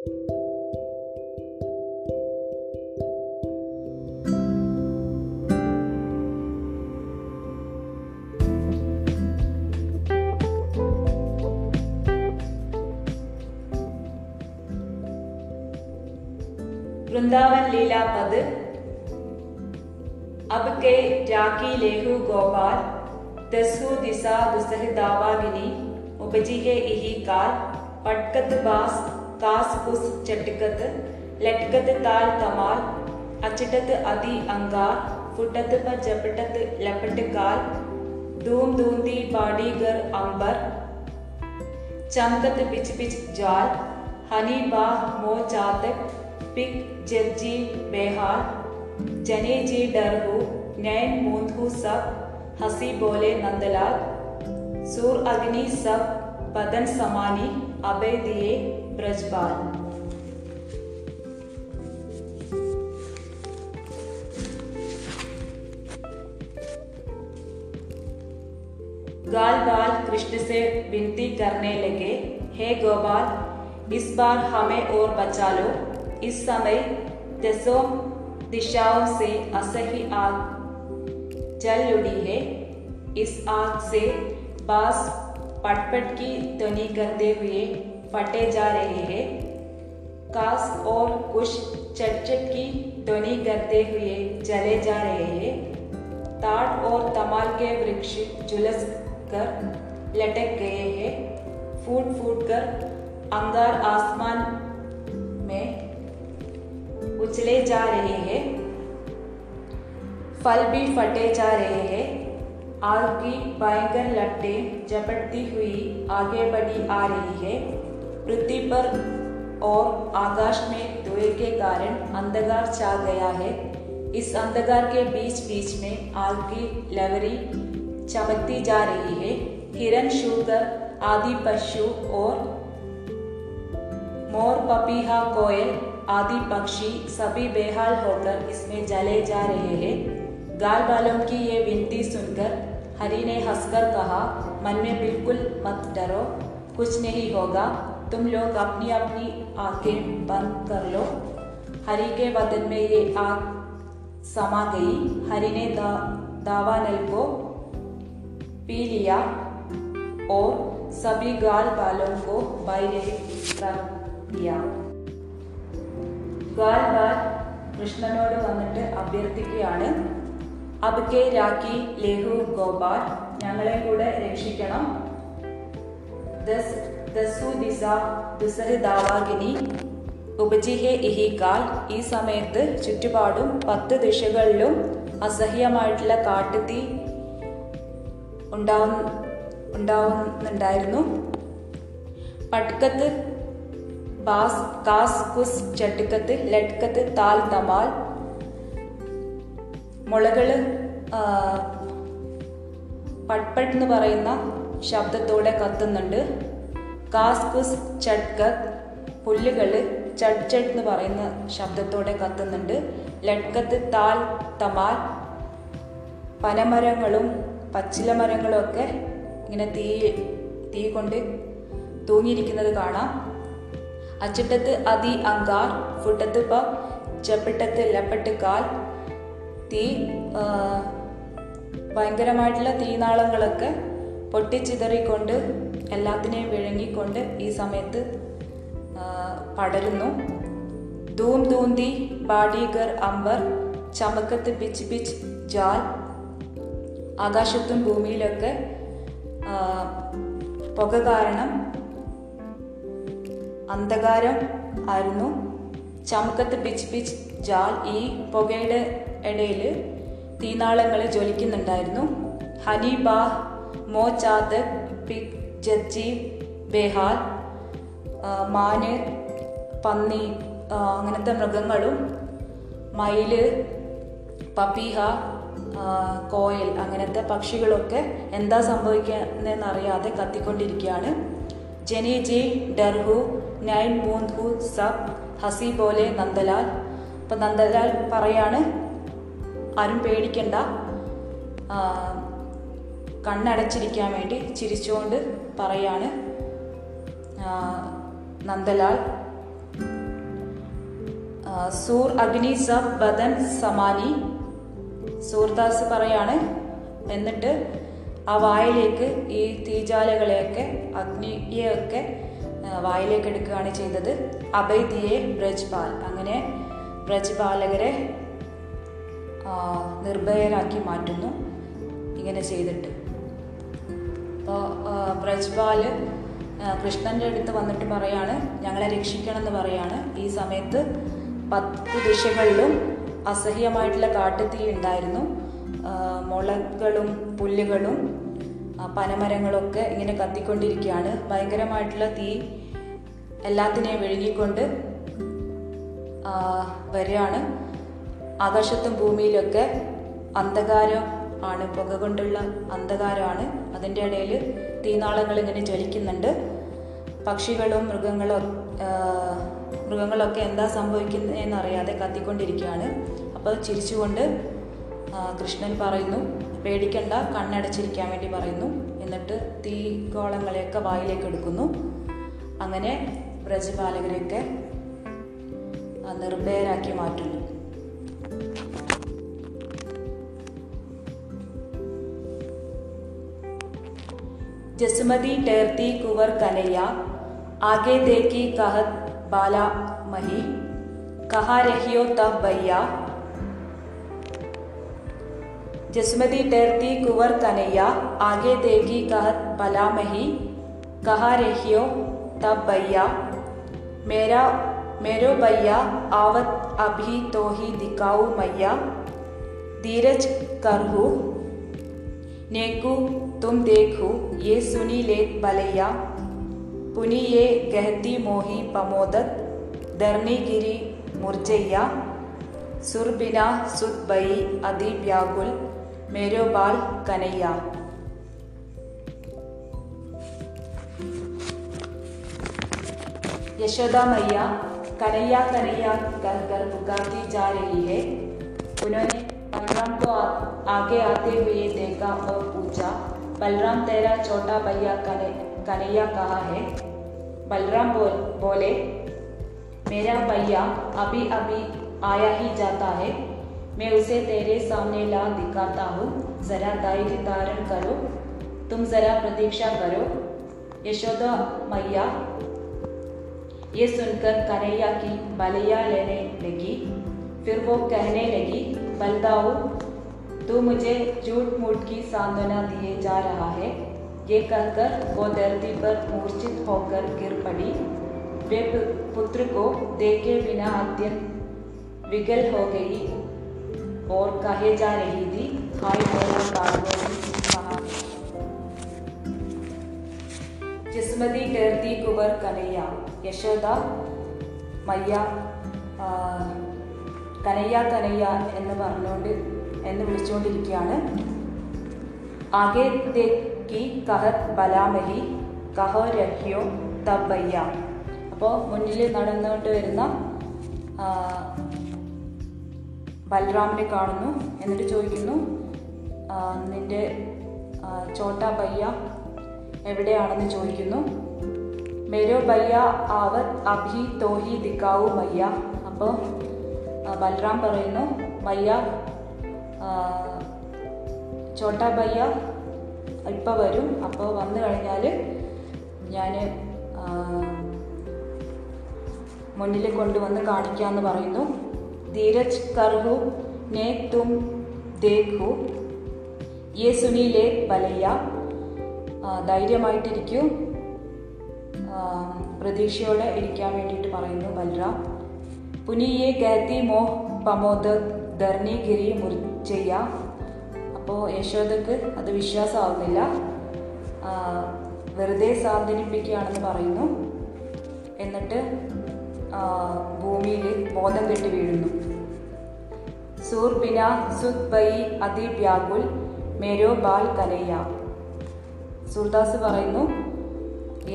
वृंदावन लीला पद अब के जाकी लेहु गोपाल दसु दिशा दुसह दावागिनी उपजीहे इही काल पटकत बास कास पुस चटकत लटकत ताल कमाल अचटत अति अंगार फुटत पर जपटत लपट काल धूम धूंदी बाड़ी गर अंबर चमकत पिच पिच जाल हनी बाह मो चातक पिक जगजी बेहाल जने जी डर हो नैन मूंद हो सब हंसी बोले नंदलाल सूर अग्नि सब बदन समानी अभय दिए ब्रजपाल। गाल बाल कृष्ण से विनती करने लगे, हे गोपाल इस बार हमें और बचा लो। इस समय दसों दिशाओं से असही आग जल उड़ी है। इस आग से बांस पटपट की ध्वनि करते हुए फटे जा रहे हैं। कास और कुश चटचट की ध्वनि करते हुए जले जा रहे हैं। ताड़ और तमाल के वृक्ष झुलस कर लटक गए हैं। फूट फूट कर अंगार आसमान में उछले जा रहे हैं। फल भी फटे जा रहे हैं। आग की भयंकर लपटें झपटती हुई आगे बढ़ी आ रही है। पृथ्वी पर और आकाश में धुएं के कारण अंधकार छा गया है। इस अंधकार के बीच बीच में आग की लवरी चमकती जा रही है। हिरण शूकर आदि पशु और मोर पपीहा कोयल आदि पक्षी सभी बेहाल होकर इसमें जले जा रहे हैं। गाल बालों की ये विनती सुनकर हरि ने हंसकर कहा, मन में बिल्कुल मत डरो, कुछ नहीं होगा। तुम लोग अपनी अपनी आंखें बंद कर लो। हरि के बदन में ये आग समा गई। हरि ने दावानल को पी लिया और सभी गाल बालों को बाहर रख दिया। गाल बाल കൃഷ്ണനോട് വന്നിട്ട് അഭ്യർത്ഥിക്കുകയാണ്, അബ്കെ രാഖി ലേഹു ഗോപാൽ, ഞങ്ങളെ കൂടെ രക്ഷിക്കണം। ദസു ദിസ ദുസഹ ദാവാഗിനി ഉപജിഹേ ഇഹി കാൽ, ഈ സമയത്ത് ചുറ്റുപാടും 10 ദിശകളിലും അസഹ്യമായിട്ടുള്ള കാട്ടുതീ ഉണ്ടാവുന്നുണ്ടായിരുന്നു. പട്ടകത്ത് बास कास कुस चटकत लटकत ताल तमाल മുളകള് പട്പട്ട് എന്ന് പറയുന്ന ശബ്ദത്തോടെ കത്തുന്നുണ്ട്. കാസ് കുസ് ചട്കത് പുല്ലുകള് ചട്ട് ചട്ട് എന്ന് പറയുന്ന ശബ്ദത്തോടെ കത്തുന്നുണ്ട്. ലട്കത്ത് താൽ തമാൽ പനമരങ്ങളും പച്ചില മരങ്ങളും ഒക്കെ ഇങ്ങനെ തീ കൊണ്ട് തൂങ്ങിയിരിക്കുന്നത് കാണാം. अचटत अति अंगार फुटत जपटत लपट काल തീ ഭയങ്കരമായിട്ടുള്ള തീനാളങ്ങളൊക്കെ പൊട്ടിച്ചിതറിക്കൊണ്ട് എല്ലാത്തിനെയും വിഴുങ്ങിക്കൊണ്ട് ഈ സമയത്ത് പടരുന്നു. ധൂം ധൂന്തി ബാഡീഗർ അംബർ ചമക്കത്ത് പിച്ച് പിച്ച് ജാൽ, ആകാശത്തും ഭൂമിയിലൊക്കെ പുക കാരണം അന്ധകാരം ആയിരുന്നു. ചമക്കത്ത് പിച്ച് പിച്ച് ജാൽ, ഈ പുകയുടെ ഇടയിൽ തീനാളങ്ങൾ ജ്വലിക്കുന്നുണ്ടായിരുന്നു. ഹനി ബാഹ് മോ ചാത് പിക് ജജി ബേഹാൽ, മാന് പന്നി അങ്ങനത്തെ മൃഗങ്ങളും മയില് പപ്പിഹ കോയൽ അങ്ങനത്തെ പക്ഷികളൊക്കെ എന്താ സംഭവിക്കുന്നതെന്നറിയാതെ കത്തിക്കൊണ്ടിരിക്കുകയാണ്. ജനി ജി ഡർഹു നൈൻ മൂന്തു സബ് ഹസി പോലെ നന്ദലാൽ. അപ്പം നന്ദലാൽ പറയാണ്, ആരും പേടിക്കണ്ട, കണ്ണടച്ചിരിക്കാൻ വേണ്ടി ചിരിച്ചുകൊണ്ട് പറയാണ് നന്ദലാൽ. सूर अग्नि सब बदन समानी सूरदास പറയാണ് എന്നിട്ട് ആ വായിലേക്ക് ഈ തീജാലകളെയൊക്കെ അഗ്നിയെയൊക്കെ വായിലേക്ക് എടുക്കുകയാണ് ചെയ്തത് അബൈദിയെ ബ്രജ്പാൽ അങ്ങനെ ബ്രജ്പാലകരെ നിർഭയരാക്കി മാറ്റുന്നു ഇങ്ങനെ ചെയ്തിട്ട് അപ്പോൾ ബ്രജ്പാൽ കൃഷ്ണൻ്റെ അടുത്ത് വന്നിട്ട് പറയാണ് ഞങ്ങളെ രക്ഷിക്കണം എന്ന് പറയാണ് ഈ സമയത്ത് 10 ദിശകളിലും അസഹ്യമായിട്ടുള്ള കാട്ടുതീ ഉണ്ടായിരുന്നു മുളകളും പുല്ലുകളും പനമരങ്ങളൊക്കെ ഇങ്ങനെ കത്തിക്കൊണ്ടിരിക്കുകയാണ് ഭയങ്കരമായിട്ടുള്ള തീ എല്ലാത്തിനെയും വിഴുങ്ങിക്കൊണ്ട് വരികയാണ് ആകാശത്തും ഭൂമിയിലൊക്കെ അന്ധകാരം ആണ് പുക കൊണ്ടുള്ള അന്ധകാരമാണ് അതിൻ്റെ ഇടയിൽ തീനാളങ്ങൾ ഇങ്ങനെ ജ്വലിക്കുന്നുണ്ട് പക്ഷികളും മൃഗങ്ങളൊക്കെ എന്താ സംഭവിക്കുന്നതെന്നറിയാതെ കത്തിക്കൊണ്ടിരിക്കുകയാണ് അപ്പോൾ ചിരിച്ചുകൊണ്ട് കൃഷ്ണൻ പറയുന്നു പേടിക്കണ്ട കണ്ണടച്ചിരിക്കാൻ വേണ്ടി പറയുന്നു എന്നിട്ട് തീഗോളങ്ങളെയൊക്കെ വായിലേക്ക് എടുക്കുന്നു അങ്ങനെ ബ്രജപാലകരെയൊക്കെ നിർഭയരാക്കി മാറ്റുന്നു जसमती ठहरती कुंवर कन्हैया आगे देखी कहत बाला मही कहाँ रहियो तब भैया। जसमती ठहरती कुंवर कन्हैया आगे देखी कहत बाला मही कहाँ रहियो तब भैया मेरो भैया आवत अभी तो ही दिखाऊ मैया धीरज करहु नेकू तुम देखो ये सुनी लेख बलैया पुनी ये कहती मोही पमोदत धरनी गिरी मुरजैया सुर बिना सुत बई अदि व्याकुल मेरो बाल कन्हैया। यशोदा मैया कन्हैया कन्हैया कर पुकारती जा रही है। उन्होंने बलराम को आगे आते हुए देखा और पूछा बलराम तेरा छोटा भैया कन्हैया कहाँ है। बलराम बोले मेरा भैया अभी अभी आया ही जाता है मैं उसे तेरे सामने ला दिखाता हूँ जरा धैर्य धारण करो तुम जरा प्रतीक्षा करो। यशोदा मैया ये सुनकर कन्हैया की बलैया लेने लगी फिर वो कहने लगी बलदाऊ तो मुझे झूठ मूठ की सांत्वना दिए जा रहा है। ये कहकर वो धरती पर मूर्छित होकर गिर पड़ी। वे पुत्र को देखे बिना अत्यंत विगल हो गई और कहे जा रही थी हाय मेरे बालकों की कहानी। जिस्मती डरती कुंवर कन्हैया यशोदा मैया कन्हैया कन्हैया എന്ന് പറഞ്ഞുകൊണ്ട് എന്ന് വിളിച്ചുകൊണ്ടിരിക്കുകയാണ്. ആകെ ദേക്കി കഹത് ബലാമഹി കഹോ രഹ്യോ തബയ്യ അപ്പോൾ മുന്നിൽ നടന്നുകൊണ്ട് വരുന്ന ബൽറാമിനെ കാണുന്നു. എന്നിട്ട് ചോദിക്കുന്നു നിന്റെ ചോട്ടാ ബയ്യ എവിടെയാണെന്ന് ചോദിക്കുന്നു. മേരോ ബയ്യ ആവത് അഭി തോഹി ദിക്കാവു ബയ്യ. അപ്പോൾ ബൽറാം പറയുന്നു ബയ്യ ചോട്ടാ ബയ്യ ഇപ്പം വരും അപ്പോൾ വന്നു കഴിഞ്ഞാൽ ഞാൻ മുന്നിൽ കൊണ്ടുവന്ന് കാണിക്കാമെന്ന് പറയുന്നു. ധീരജ് കർഹു നേ തും ദേഖു യേ സുനിലേ ബലയ്യ ധൈര്യമായിട്ടിരിക്കൂ പ്രതീക്ഷയോടെ ഇരിക്കാൻ വേണ്ടിയിട്ട് പറയുന്നു ബൽറാം. പുനിയേ ഗതി മോഹ് പമോദ് ധർണിഗിരി മുറിച്ചയ്യ അപ്പോൾ യശോദക്ക് അത് വിശ്വാസമാവുന്നില്ല വെറുതെ സാന്ത്വനിപ്പിക്കുകയാണെന്ന് പറയുന്നു. എന്നിട്ട് ഭൂമിയിൽ ബോധം കെട്ടി വീഴുന്നു. സൂർ ബിന സുത് ബൈ അതി വ്യാകുൽ മേരോ ബാൽ കലയ്യ. സൂർദാസ് പറയുന്നു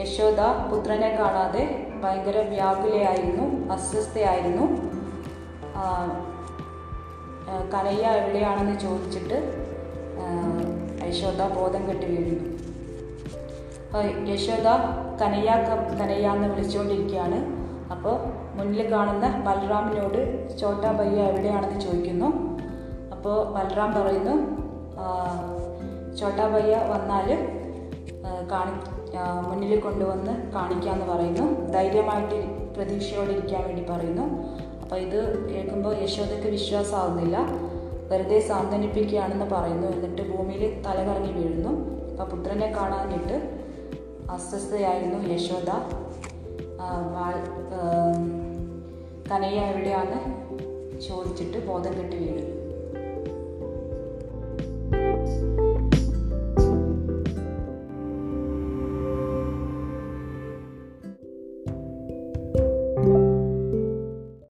യശോദ പുത്രനെ കാണാതെ ഭയങ്കര വ്യാകുലയായിരുന്നു അസ്വസ്ഥയായിരുന്നു. കനയ്യ എവിടെയാണെന്ന് ചോദിച്ചിട്ട് യശോദ ബോധം കെട്ടി വീഴുന്നു. യശോദ കനയ്യ കനയ്യ എന്ന് വിളിച്ചുകൊണ്ടിരിക്കുകയാണ്. അപ്പോൾ മുന്നിൽ കാണുന്ന ബൽറാമിനോട് ചോട്ടാ ഭയ്യ എവിടെയാണെന്ന് ചോദിക്കുന്നു. അപ്പോൾ ബൽറാം പറയുന്നു, ചോട്ടാ ഭയ്യ വന്നാൽ മുന്നിൽ കൊണ്ടുവന്ന് കാണിക്കാമെന്ന് പറയുന്നു. ധൈര്യമായിട്ട് പ്രതീക്ഷയോടെ ഇരിക്കാൻ വേണ്ടി പറയുന്നു. അപ്പോൾ ഇത് കേൾക്കുമ്പോൾ യശോദയ്ക്ക് വിശ്വാസമാവുന്നില്ല. വെറുതെ സാന്ത്വനിപ്പിക്കുകയാണെന്ന് പറയുന്നു. എന്നിട്ട് ഭൂമിയിൽ തലകറങ്ങി വീഴുന്നു. അപ്പോൾ പുത്രനെ കാണാനിട്ട് അസ്വസ്ഥയായിരുന്നു യശോദ. കനയ്യ എവിടെയാണെന്ന് ചോദിച്ചിട്ട് ബോധം കെട്ട് വീഴുന്നു.